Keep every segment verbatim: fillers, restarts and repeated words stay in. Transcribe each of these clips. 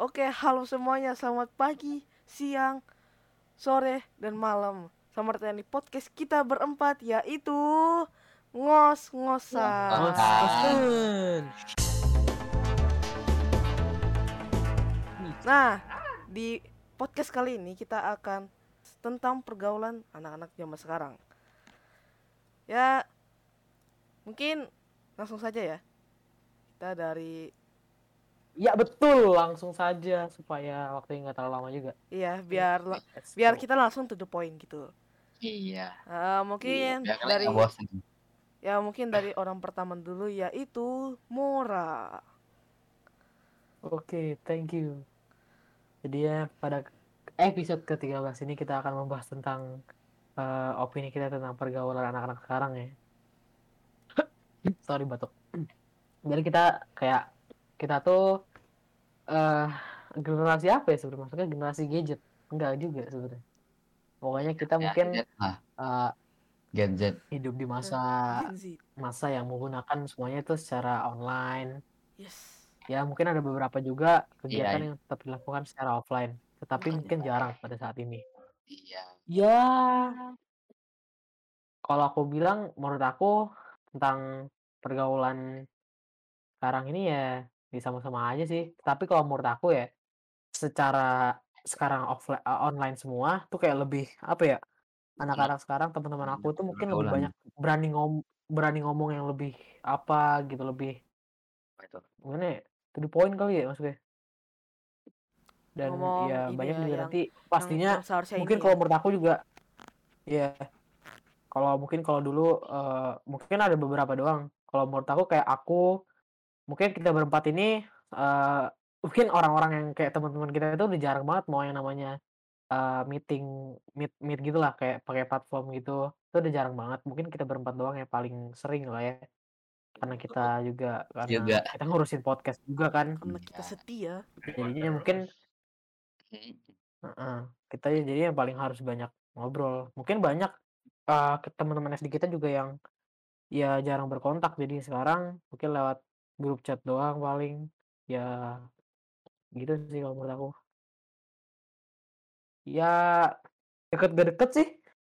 Oke, halo semuanya, selamat pagi, siang, sore, dan malam. Selamat datang di podcast kita berempat, yaitu Ngos-ngosan. Ngos-ngosan. Nah, di podcast kali ini kita akan tentang pergaulan anak-anak zaman sekarang. Ya, mungkin langsung saja ya. Kita dari... Ya betul, langsung saja supaya waktunya nggak terlalu lama juga. Iya, biar la- biar kita langsung to the point gitu. Iya. Uh, mungkin iya, dari ya mungkin dari orang pertama dulu, yaitu Mora. Oke, okay, thank you. Jadi ya pada episode ke tiga belas ini kita akan membahas tentang uh, opini kita tentang pergaulan anak-anak sekarang ya. Sorry batuk. Jadi kita kayak kita tuh uh, generasi apa ya sebenarnya? Maksudnya generasi gadget? Enggak juga sebenarnya. Pokoknya kita ya, mungkin uh, gadget hidup di masa masa yang menggunakan semuanya itu secara online. Yes. Ya mungkin ada beberapa juga kegiatan ya, yang tetap dilakukan secara offline, tetapi ya, mungkin jarang pada saat ini. Iya. Ya. Kalau aku bilang, menurut aku tentang pergaulan sekarang ini ya bisa sama-sama aja sih. Tapi kalau menurut aku ya, secara sekarang offline online semua tuh kayak lebih apa ya, anak-anak sekarang teman-teman aku tuh mungkin lebih banyak berani ngom berani ngomong yang lebih apa gitu, lebih gimana to the point kali ya maksudnya. Dan ngomong ya banyak juga yang, nanti pastinya yang, yang mungkin kalau ya, menurut aku juga ya kalau mungkin kalau dulu uh, mungkin ada beberapa doang. Kalau menurut aku kayak aku mungkin kita berempat ini uh, mungkin orang-orang yang kayak teman-teman kita itu udah jarang banget mau yang namanya uh, meeting meet meet gitulah kayak pakai platform gitu, itu udah jarang banget. Mungkin kita berempat doang yang paling sering lah ya, karena kita juga karena juga. kita ngurusin podcast juga kan, karena kita setia jadinya mungkin uh-uh, kita jadi yang paling harus banyak ngobrol. Mungkin banyak uh, teman-teman S D kita juga yang ya jarang berkontak, jadi sekarang mungkin lewat grup chat doang paling ya gitu sih kalau menurut aku. Ya deket gak deket sih,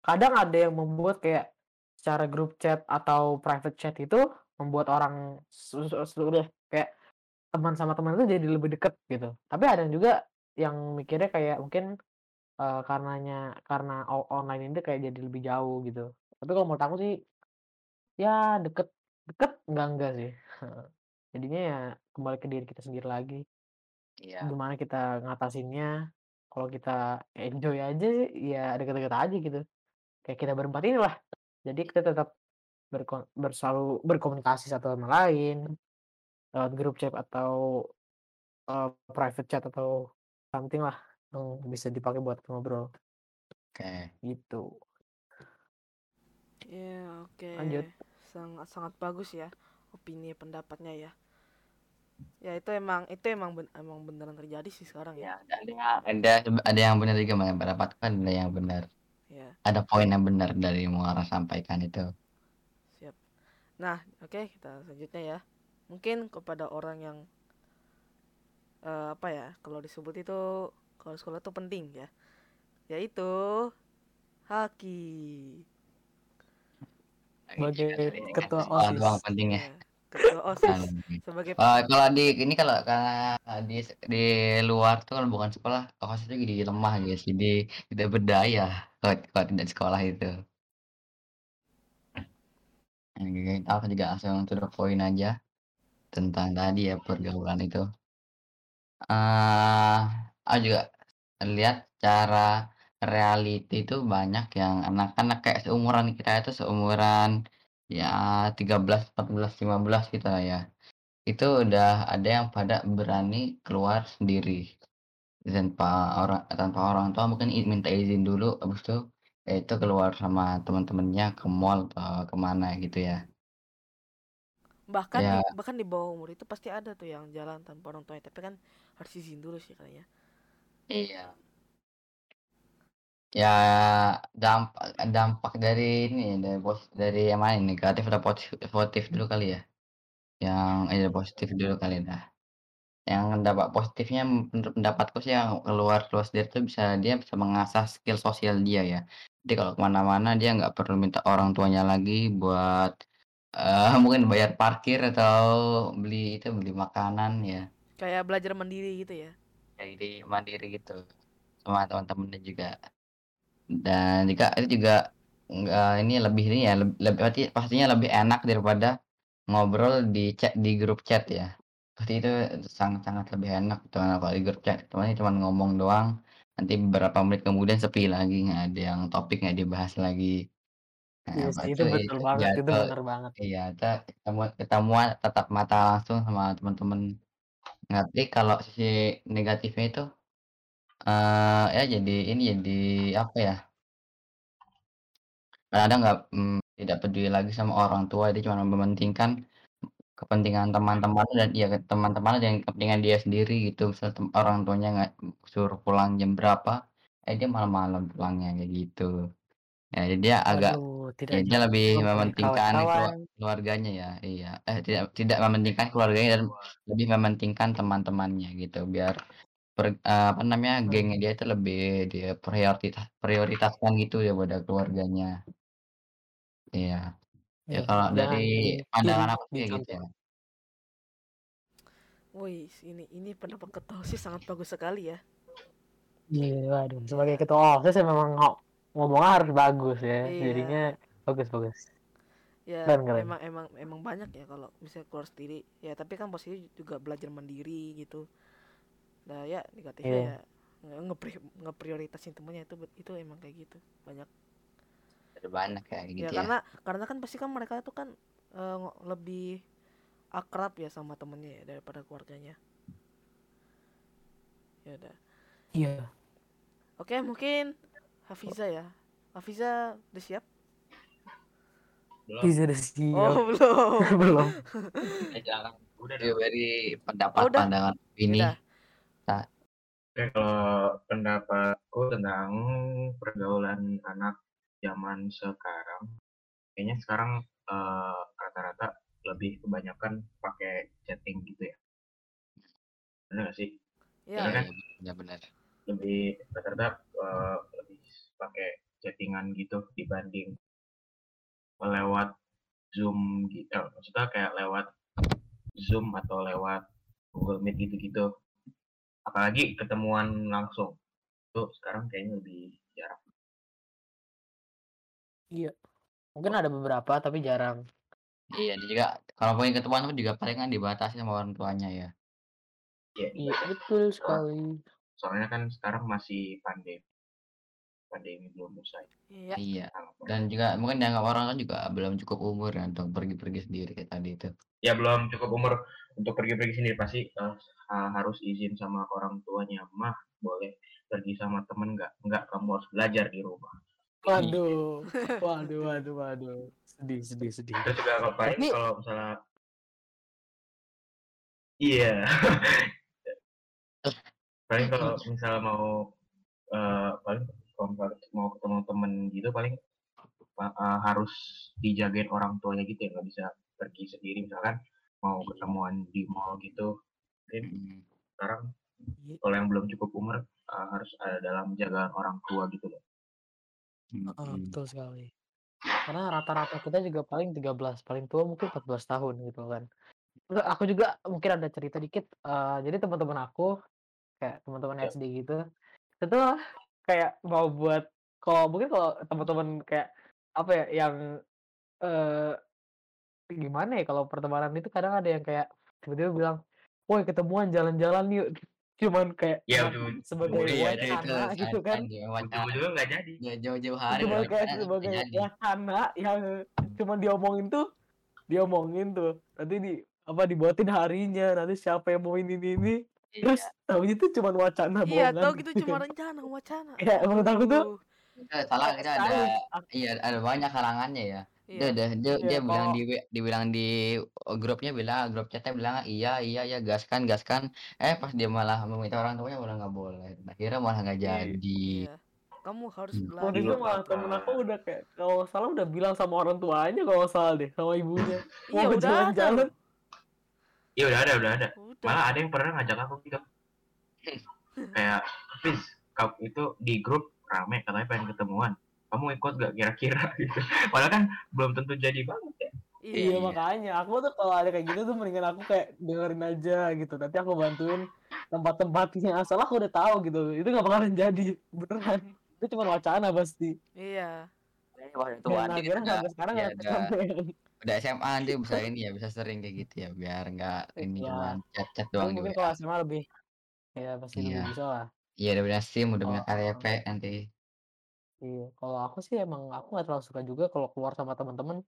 kadang ada yang membuat kayak secara grup chat atau private chat itu membuat orang sudah kayak teman sama teman itu jadi lebih deket gitu. Tapi ada yang juga yang mikirnya kayak mungkin uh, karenanya karena online ini kayak jadi lebih jauh gitu. Tapi kalau menurut aku sih ya deket deket enggak enggak sih. Jadinya ya kembali ke diri kita sendiri lagi. Iya. Gimana kita ngatasinnya? Kalau kita enjoy aja sih, ya deket-deket aja gitu. Kayak kita berempat inilah. Jadi kita tetap berko- berselalu berkomunikasi satu sama lain lewat grup chat atau uh, private chat atau something lah yang bisa dipakai buat ngobrol. Oke, okay. Gitu. Ya, yeah, oke. Okay. Lanjut. Sangat sangat bagus ya opini pendapatnya ya. Ya itu emang itu emang ben, emang beneran terjadi sih sekarang ya. Ya ada yang ada, ada yang benar juga yang mendapatkan, ada yang benar. Ya. Ada poin yang benar dari yang orang sampaikan itu. Siap. Nah, oke okay, kita selanjutnya ya. Mungkin kepada orang yang uh, apa ya, kalau disebut itu kalau sekolah itu penting ya. Yaitu Haki. Sebagai ketua OSIS. Doang pentingnya. Ya. Ketua OSIS sebagai uh, kalau di ini kalau karena di di luar tuh kalau bukan sekolah OSIS itu jadi lemah guys, jadi tidak berdaya kalau, kalau tidak sekolah itu. Kita akan juga langsung to the point aja tentang tadi ya pergaulan itu. Uh, aku juga lihat cara reality itu banyak yang anak-anak kayak seumuran kita itu seumuran ya tiga belas, empat belas, lima belas gitu lah ya. Itu udah ada yang pada berani keluar sendiri tanpa orang tanpa orang tua, mungkin minta izin dulu, abis itu ya itu keluar sama teman-temannya ke mall atau kemana gitu ya. Bahkan ya, di, bahkan di bawah umur itu pasti ada tuh yang jalan tanpa orang tua, tapi kan harus izin dulu sih kayaknya. Iya. Ya dampak dampak dari ini dari pos dari yang main negatif atau positif, positif dulu kali ya, yang ada eh, positif dulu kali dah Yang dampak positifnya menurut pendapatku sih, yang keluar keluar sendiri tuh bisa dia bisa mengasah skill sosial dia ya. Jadi kalau kemana-mana dia nggak perlu minta orang tuanya lagi buat eh, mungkin bayar parkir atau beli itu beli makanan ya. Kayak belajar mandiri gitu ya. Jadi mandiri gitu sama teman-temannya juga. Dan juga itu juga nggak ini lebih ini ya lebih pasti pastinya lebih enak daripada ngobrol di chat di grup chat ya. Pasti itu sangat-sangat lebih enak teman kalau di grup chat teman cuma ngomong doang, nanti beberapa menit kemudian sepi lagi, nggak ada yang topik nggak dibahas lagi. Nah, yes, itu betul itu, banget jatuh, itu benar banget iya ketemuan ketemuan tatap mata langsung sama teman-teman. Ngerti kalau sisi negatifnya itu eh ya jadi ini jadi apa ya kadang nggak mm, tidak peduli lagi sama orang tua, dia cuma mementingkan kepentingan teman-teman dan ya ke- teman-teman dan kepentingan dia sendiri gitu. Misal tem- orang tuanya nggak suruh pulang jam berapa, eh dia malam-malam pulangnya kayak gitu ya. Jadi dia agak Waduh, ya tidak dia lebih mempunyai mementingkan kawan-kawan. kelu- keluarganya ya. Iya eh tidak tidak mementingkan keluarganya dan lebih mementingkan teman-temannya gitu biar per- eh, apa namanya gengnya dia itu lebih dia prioritas prioritaskan gitu ya pada keluarganya. Iya ya Iya, kalau dari jangan pandangan ditiru aku sih kayak gitu ya. dicontoh. Wih, ini ini pendapat ketua sih sangat bagus sekali ya. Iya, waduh. Sebagai ketua OSIS ya memang ho- ngomongnya harus bagus ya. Jadinya Iya, bagus-bagus. ya Keren-keren. emang emang emang banyak ya kalau misalnya keluar sendiri. Ya tapi kan posisinya juga belajar mandiri gitu. Nah ya negatifnya Iya. ya nge- ngepri- ngeprioritasin temennya itu bet- itu emang kayak gitu banyak. Ada banyak kayak Ya gitu ya. karena karena kan pasti kan mereka itu kan eh, ngo- lebih akrab ya sama temennya ya daripada keluarganya. Ya udah. Iya. Oke, mungkin Hafiza ya. Hafiza udah siap? Belum. Bisa udah siap. Oh, belum. Belum. Eh, jangan. Udah dong. Dari Oh, pendapat udah. pandangan ini Udah. nah, Oke, kalau pendapatku tentang pergaulan anak zaman sekarang, kayaknya sekarang eh, rata-rata lebih kebanyakan pakai chatting gitu ya. Benar nggak sih? iya Benar iya kan? iya benar Lebih rata-rata eh, lebih pakai chattingan gitu dibanding lewat Zoom gitu. Eh, maksudnya kayak lewat Zoom atau lewat Google Meet gitu-gitu. Apalagi ketemuan langsung. Tuh sekarang kayaknya lebih jarang. Iya. Mungkin ada beberapa tapi jarang. iya dia juga kalau pengen ketemuan pun juga paling kan dibatasi sama orang tuanya ya. Ya, Iya, dibaca. betul Soal- sekali. Soalnya kan sekarang masih pandemi, pandemi belum usai. Iya. Iya Sangat dan banyak. juga mungkin dianggap orang kan juga belum cukup umur ya untuk pergi-pergi sendiri kayak tadi itu. Ya belum cukup umur untuk pergi-pergi sendiri pasti eh, ha- harus izin sama orang tuanya. Mah boleh pergi sama temen nggak? Nggak, kamu harus belajar di rumah. Iya Waduh. Waduh, waduh, waduh. Sedih, sedih, sedih. Terus juga kalau paling Tapi kalau misalnya iya paling kalau misalnya mau eh, paling kalau misalnya mau ketemu temen gitu paling pa- eh, harus dijagain orang tuanya gitu ya, nggak bisa pergi sendiri. Misalkan mau iya ketemuan di mall gitu mungkin Mm. sekarang iya. kalau yang belum cukup umur eh, harus ada dalam jagaan orang tua gitu loh. Heeh, Mm. betul sekali. Karena rata-rata kita juga paling tiga belas, paling tua mungkin empat belas tahun gitu kan. Nggak, aku juga mungkin ada cerita dikit. Eh, jadi teman-teman aku kayak teman-teman Ya, S D gitu, itu lah kayak mau buat kalau mungkin kalau teman-teman kayak apa ya yang eh gimana ya kalau pertemanan itu kadang ada yang kayak tiba-tiba bilang, woi ketemuan jalan-jalan yuk, cuman kayak ya cuman ujung sebagai ujung iya itu itu wacana gitu kan, kan dia ujung wacana ujungnya nggak jadi. nggak jauh-jauh hari cuman kayak wacana tapi nggak sebagai jadi. wacana yang cuman diomongin tuh diomongin tuh nanti di apa dibuatin harinya, nanti siapa yang mau ini ini, ini. Iya Terus tahunya tuh cuman wacana Iya, bohongan tau gitu gitu cuma kan. rencana wacana. Kayak menurut aku tuh Aduh. kita salah kayak kita ada sekali ak- iya ada banyak halangannya ya. Dia Iya. udah dia, ya dia bilang di kalau W- dibilang di grupnya bilang grup chatnya bilang iya iya ya gaskan gaskan eh pas dia malah meminta orang tuanya malah nggak boleh akhirnya malah nggak Iya. jadi. Iya. Kamu harus waktu Iya itu belajar. malah temen aku papa. udah kayak kalau nggak salah udah bilang sama orang tuanya kalau nggak salah deh, sama ibunya Iya, mau udah ada loh. jalan-jalan Iya udah ada, udah ada. Udah. Malah ada yang pernah ngajak aku gitu. Kayak, Fis, kamu itu di grup rame katanya pengen ketemuan. Kamu ikut gak kira-kira gitu. Padahal kan belum tentu jadi banget ya. Iya, iya makanya aku tuh kalau ada kayak gitu tuh mendingan aku kayak dengerin aja gitu. Nanti aku bantuin tempat-tempatnya asal aku udah tahu gitu. Itu nggak bakalan jadi beneran. Itu cuma wacana pasti. Iya. Wah itu wadi. Nah, sekarang ya, udah, udah S M A nanti bisa ini ya bisa sering kayak gitu ya biar nggak ini cuma chat-chat doang gitu. Mungkin kalau S M A lebih. Ya pasti iya. Lebih bisa lah. Iya udah punya SIM udah punya K T P nanti. Iya kalau aku sih emang aku nggak terlalu suka juga kalau keluar sama teman-teman.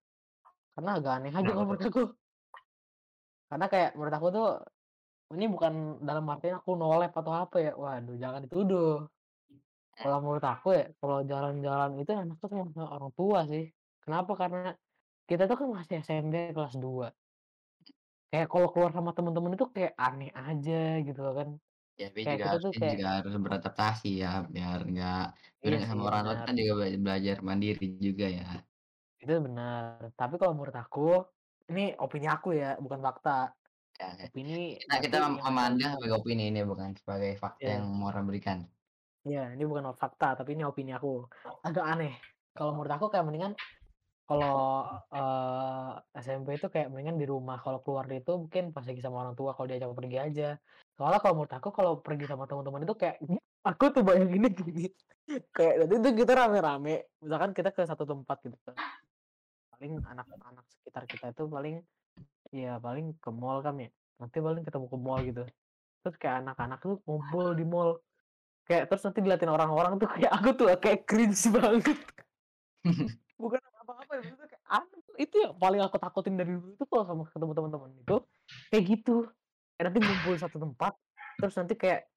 Karena agak aneh aja kalau menurut aku. Karena kayak menurut aku tuh ini bukan dalam artian aku nolep atau apa ya. Waduh jangan dituduh. Kalau menurut aku ya kalau jalan-jalan itu enak tuh sama orang tua sih. Kenapa? Karena kita tuh kan masih S M P kelas dua. Kayak kalau keluar sama teman-teman itu kayak aneh aja gitu kan. Ya kayak juga, kita tuh kayak juga harus beradaptasi ya biar enggak iya, sama orang tua kan juga belajar mandiri juga ya. Itu benar, tapi kalau menurut aku ini opini aku ya, bukan fakta ya, opini nah, kita memandang sebagai opini ini bukan sebagai fakta ya. Yang orang berikan ya, ini bukan fakta, tapi ini opini aku agak aneh, kalau menurut aku kayak mendingan kalau uh, S M P itu kayak mendingan di rumah kalau keluar itu mungkin pas lagi sama orang tua kalau diajak pergi aja soalnya kalau menurut aku kalau pergi sama teman-teman itu kayak aku tuh bayanginnya gini kayak itu kita rame-rame misalkan kita ke satu tempat gitu paling anak-anak sekitar kita itu paling ya paling ke mall kan ya nanti paling ketemu ke mall gitu terus kayak anak-anak tuh ngumpul di mall kayak terus nanti diliatin orang-orang tuh kayak aku tuh kayak cringe banget bukan apa-apa ya itu kayak aneh itu yang paling aku takutin dari dulu tuh kalau sama ketemu teman-teman itu kayak gitu kayak nanti ngumpul satu tempat terus nanti kayak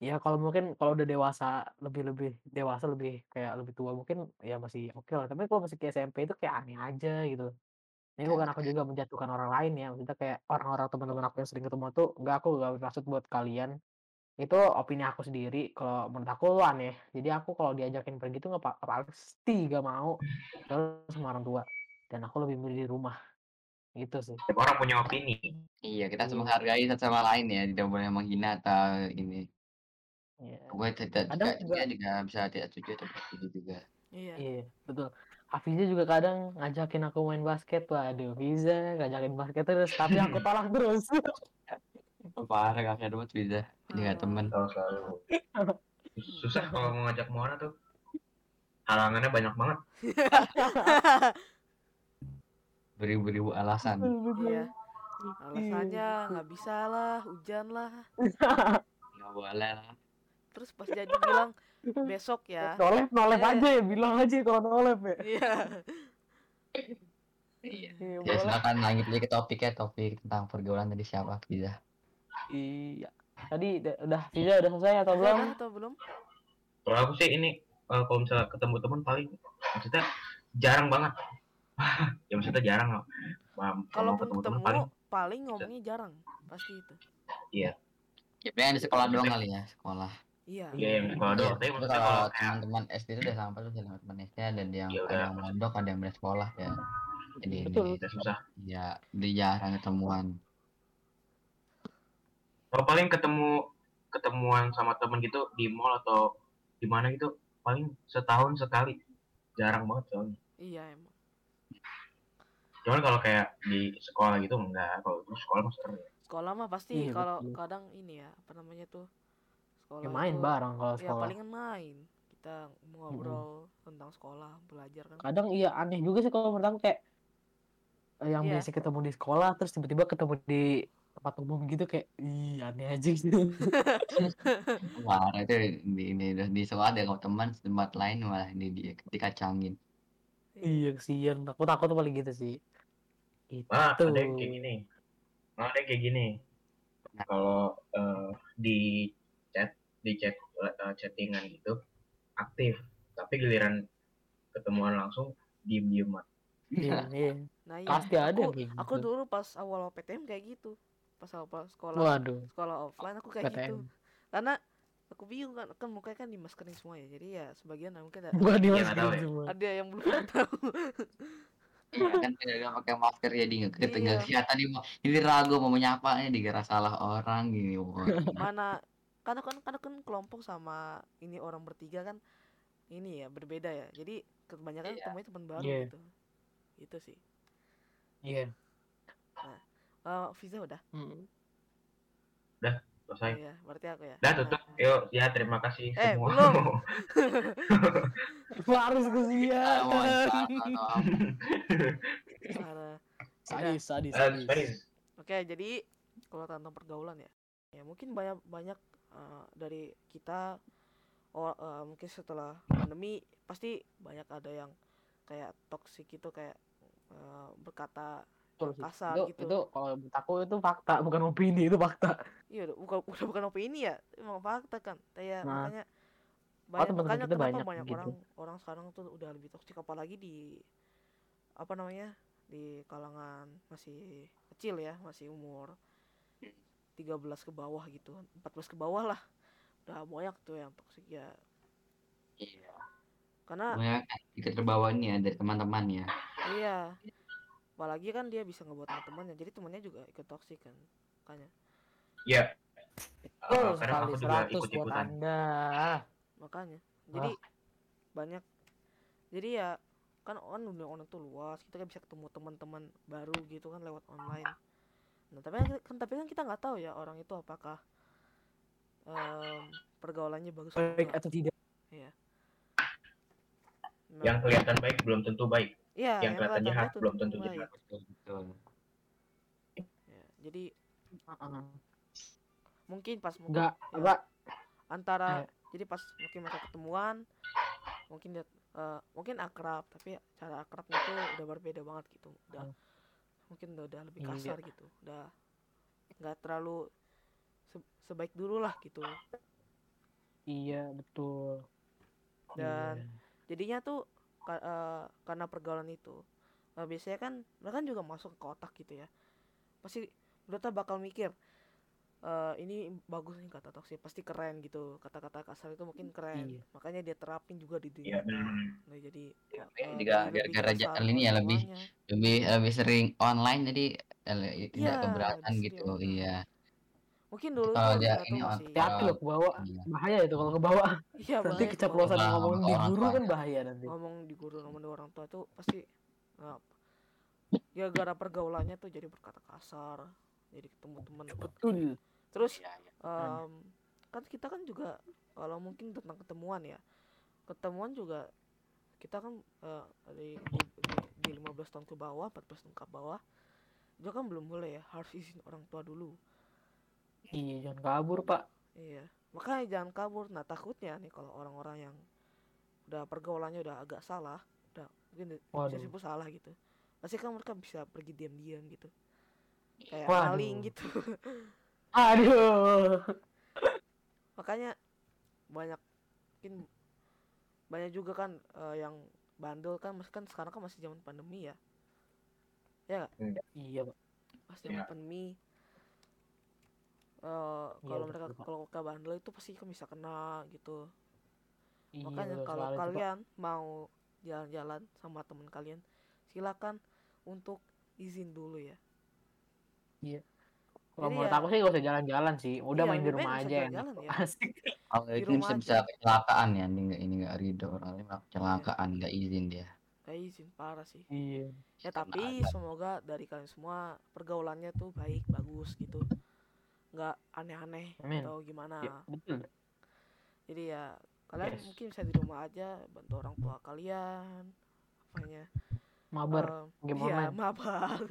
ya kalau mungkin kalau udah dewasa lebih-lebih dewasa lebih kayak lebih tua mungkin ya masih oke okay lah tapi kalau masih ke S M P itu kayak aneh aja gitu ini bukan aku juga menjatuhkan orang lain ya maksudnya kayak orang-orang teman-teman aku yang sering ketemu tuh nggak aku nggak bermaksud buat kalian itu opini aku sendiri kalau menurut aku lu aneh jadi aku kalau diajakin pergi tuh nggak pasti nggak mau terus sama orang tua dan aku lebih milih di rumah gitu sih orang punya opini iya kita harus menghargai satu sama lain ya tidak boleh menghina atau ini ya. Gue tidak juga, juga juga bisa tidak setuju tapi juga. Iya. Iya, betul. Hafiznya juga kadang ngajakin aku main basket. Waduh, Fiza ngajakin basket terus tapi aku tolak terus. Parah kakaknya dulu Fiza. Dia enggak teman tahu selalu. Susah kalau mau ngajak Mona tuh. Halangannya banyak banget. Beribu-ribu alasan. Iya. Alasannya enggak bisa lah, hujan lah. Enggak boleh lah. Terus pas jadi bilang besok ya nolep nolep eh. aja ya bilang aja kalau nolep ya iya iya ya silakan lanjut lagi ke topiknya topik tentang pergaulan tadi siapa Fiza iya tadi d- udah Fiza udah selesai atau belum atau belum kalau aku sih ini uh, kalau misalnya ketemu teman paling maksudnya jarang banget ya maksudnya jarang loh kalau ketemu teman paling paling ngomongnya jarang pasti itu iya ya pengen di sekolah doang kali ya sekolah iya yang pondok tapi maksudnya kalau teman-teman S D itu udah sampai tuh sama teman S D dan yang ada yang pondok ada yang beres sekolah ya jadi ini susah ya di jarang ketemuan kalau paling ketemu ketemuan sama teman gitu di mall atau di mana gitu paling setahun sekali jarang banget soalnya iya emang cuman kalau kayak di sekolah gitu enggak kalau di sekolah mah sering sekolah mah pasti iya, kalau betul. Kadang ini ya apa namanya tuh sekolah ya main tuh, bareng kalau ya, sekolah. Ya palingan main. Kita ngobrol mm-hmm. tentang sekolah, belajar kan. Kadang iya aneh juga sih kalau menurut aku kayak yang yeah. biasa ketemu di sekolah terus tiba-tiba ketemu di tempat umum gitu kayak ih aneh aja gitu. Wah, itu di ini di, di sekolah ada teman tempat lain malah ini dia dikacangin. Iya kesian. Aku takut tuh paling gitu sih. Itu ah, ada yang kayak gini. Nah, ada yang kayak gini. Nah, kalau uh, di chat di chat uh, chattingan gitu aktif tapi giliran ketemuan langsung diem-dieman nah, iya. Nah, iya. Pasti aku, ada gitu. Aku dulu pas awal P T M kayak gitu pas awal sekolah Waduh. Sekolah offline aku kayak P T M. Gitu karena aku bingung kan kan mukanya kan dimaskerin semua ya jadi ya sebagian mungkin ada, ya, ada, ya. Ada yang belum tahu Iya kan tidak pakai masker jadi nggak iya. kelihatan nih, ini ragu mau menyapanya dikira salah orang gini. Mana karena kan karena kan kelompok sama ini orang bertiga kan ini ya berbeda ya. Jadi kebanyakan temunya teman baru yeah. gitu. Itu sih. Iya. Yeah. Nah, uh, Fiza udah. Hmm. Udah selesai. Iya, berarti aku ya. Udah tutup. Nah. Yuk, ya terima kasih eh, semua. Belum. Harus kusian. Sadis, sadis, sadis. Oke, jadi kalau tentang pergaulan ya. Ya mungkin banyak-banyak uh, dari kita oh, uh, mungkin setelah pandemi pasti banyak ada yang kayak toksik gitu kayak uh, berkata kasar gitu. Itu kalau menurut aku itu fakta, bukan opini, itu fakta. Iya, bukan udah bukan opini ya, emang fakta kan. Kayak nah. makanya banyak oh, makanya kenapa banyak, banyak gitu. orang orang sekarang tuh udah lebih toksik apalagi di apa namanya? Di kalangan masih kecil ya, masih umur tiga belas ke bawah gitu, empat belas ke bawah lah. Udah banyak tuh yang toksik ya. Iya. Karena banyak keterbawaannya dari teman-temannya. Iya. Apalagi kan dia bisa ngebuat teman-temannya. Jadi temannya juga ikut toksik kan. Makanya. Iya. Oh, karena aku juga ikut-ikutan. Makanya. Jadi ah. banyak. Jadi ya kan on dunia online tuh luas, kita kan bisa ketemu teman-teman baru gitu kan lewat online. Nah, tapi kan tapi kan kita nggak tahu ya orang itu apakah um, pergaulannya bagus baik atau tidak. Iya. Nah, yang kelihatan baik belum tentu baik. Ya, yang, yang kelihatan jahat belum tentu jahat. Ya, jadi uh-uh. mungkin pas mungkin nggak, ya, nggak. antara eh. jadi pas mungkin mereka ketemuan mungkin dia, uh, mungkin akrab tapi cara akrabnya itu udah berbeda banget gitu. Udah hmm. mungkin udah, udah lebih kasar gitu, udah nggak terlalu se- sebaik dulu lah gitu. Iya betul. Dan yeah. jadinya tuh ka- uh, karena pergaulan itu, nah, biasanya kan mereka juga masuk ke otak gitu ya. Pasti mereka bakal mikir uh, ini bagus nih kata toksik, pasti keren gitu. Kata-kata kasar itu mungkin keren, iya. makanya dia terapin juga di dunia. Nah, jadi juga gara-gara jalan ini ya lebih lebih lebih sering online jadi ya, tidak keberatan gitu. Iya. iya. Mungkin dulu kalau dia ini hati loh ke bawah. Iya. Bahaya itu kalau ke bawah. Iya, nanti keceplosan ngomong di guru kan bahaya nanti. Ngomong di guru, ngomong di orang tua itu pasti nah, ya gara pergaulannya tuh jadi berkata kasar, jadi ketemu teman. Betul. Terus ya, ya. Um, kan kita kan juga kalau mungkin tentang ketemuan ya. Ketemuan juga kita kan uh, di, di, di lima belas tahun ke bawah, empat belas tahun ke bawah juga kan belum boleh ya, harus izin orang tua dulu. Iya, jangan kabur pak. Iya, makanya jangan kabur. Nah takutnya nih kalau orang-orang yang udah pergaulannya udah agak salah, udah mungkin disebut salah gitu, pasti kan mereka bisa pergi diam-diam gitu, kayak maling gitu. Aduh. Makanya banyak mungkin banyak juga kan uh, yang bandel kan, kan sekarang kan masih zaman pandemi ya. Ya enggak? Iya, Pak. Masih zaman ya. pandemi. Uh, kalau iya, mereka kalau mereka bandel itu pasti kan bisa kena gitu. Iya, makanya kalau kalian coba. mau jalan-jalan sama teman kalian, silakan untuk izin dulu ya. Iya. Kalau menurut ya, aku sih gak usah jalan-jalan sih, udah iya, main di rumah aja ya. Asik. Kalau itu bisa kecelakaan ya, ini nggak ini nggak ridho orangnya malah kecelakaan, nggak ya. izin dia. Nggak izin parah sih. Iya. Ya tapi nah, semoga dari kalian semua pergaulannya tuh baik, bagus gitu, nggak aneh-aneh Amin. atau gimana. Ya, betul. Jadi ya kalian yes. mungkin bisa di rumah aja bantu orang tua kalian, apanya. Mabar. Um, gimana? Iya, mabar.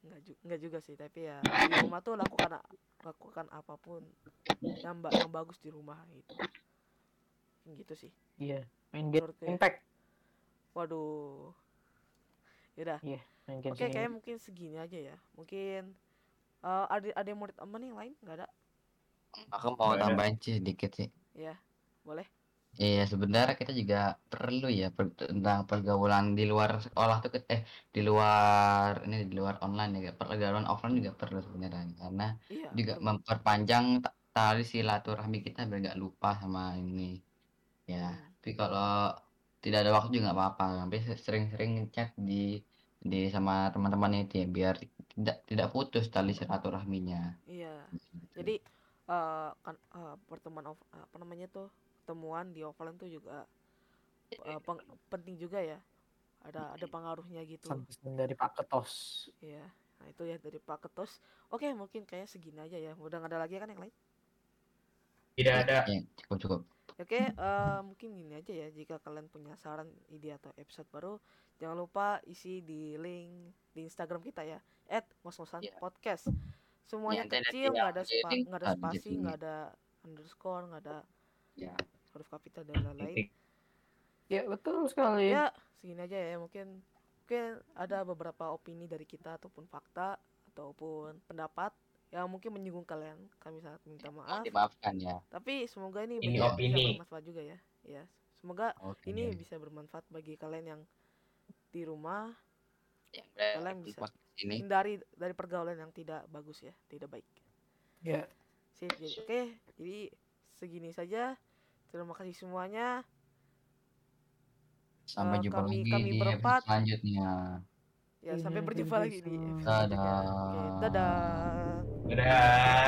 Nggak, ju- nggak juga sih, tapi ya di rumah tuh lakukan lakukan apapun yang ba- yang bagus di rumah gitu, gitu sih. Iya, main game impact. Waduh, yaudah. Iya, oke, okay, kayak mungkin segini aja ya. Mungkin uh, ada ada murid teman yang lain nggak ada? Aku mau Boleh. tambahin sih dikit sih. Iya, boleh. Iya, sebenarnya kita juga perlu ya per, tentang pergaulan di luar sekolah tuh eh di luar ini di luar online ya, pergaulan offline juga perlu sebenarnya karena iya, juga betul. memperpanjang tali silaturahmi kita biar nggak lupa sama ini ya. Hmm. Tapi kalau tidak ada waktu juga nggak apa-apa, tapi sering-sering chat di Jadi sama teman-teman itu ya, biar tidak tidak putus tali silaturahminya. Iya. Jadi uh, kan uh, pertemuan of, apa namanya tuh pertemuan di offline tuh juga uh, peng, penting juga ya. Ada ada pengaruhnya gitu. Pesan dari Pak Ketos. Iya. Nah itu ya dari Pak Ketos. Oke, mungkin kayaknya segini aja ya. Udah nggak ada lagi kan yang lain? Tidak ada. Ya, cukup cukup. Oke, uh, mungkin gini aja ya. Jika kalian punya saran, ide atau episode baru, jangan lupa isi di link di Instagram kita ya, et mos mosan podcast. Semuanya ya, kecil, nggak ada spa, nggak ada spasi, nggak ada underscore, nggak ada ya. huruf kapital dan lain-lain. Ya betul sekali. Ya segini aja ya, mungkin mungkin ada beberapa opini dari kita ataupun fakta ataupun pendapat yang mungkin menyinggung kalian, kami sangat minta maaf. Dimaafkan ya. Tapi semoga ini, ini bisa bermanfaat juga ya. Ya, semoga okay. ini bisa bermanfaat bagi kalian yang di rumah. Ya, kalian bisa hindari dari pergaulan yang tidak bagus ya, tidak baik. Ya. Sip, jadi oke, okay. jadi segini saja. Terima kasih semuanya. Sampai uh, jumpa kami, lagi kami di berempat. Selanjutnya. Ya, sampai berjumpa lagi di episode. Dadah. Oke, dadah. Dadah.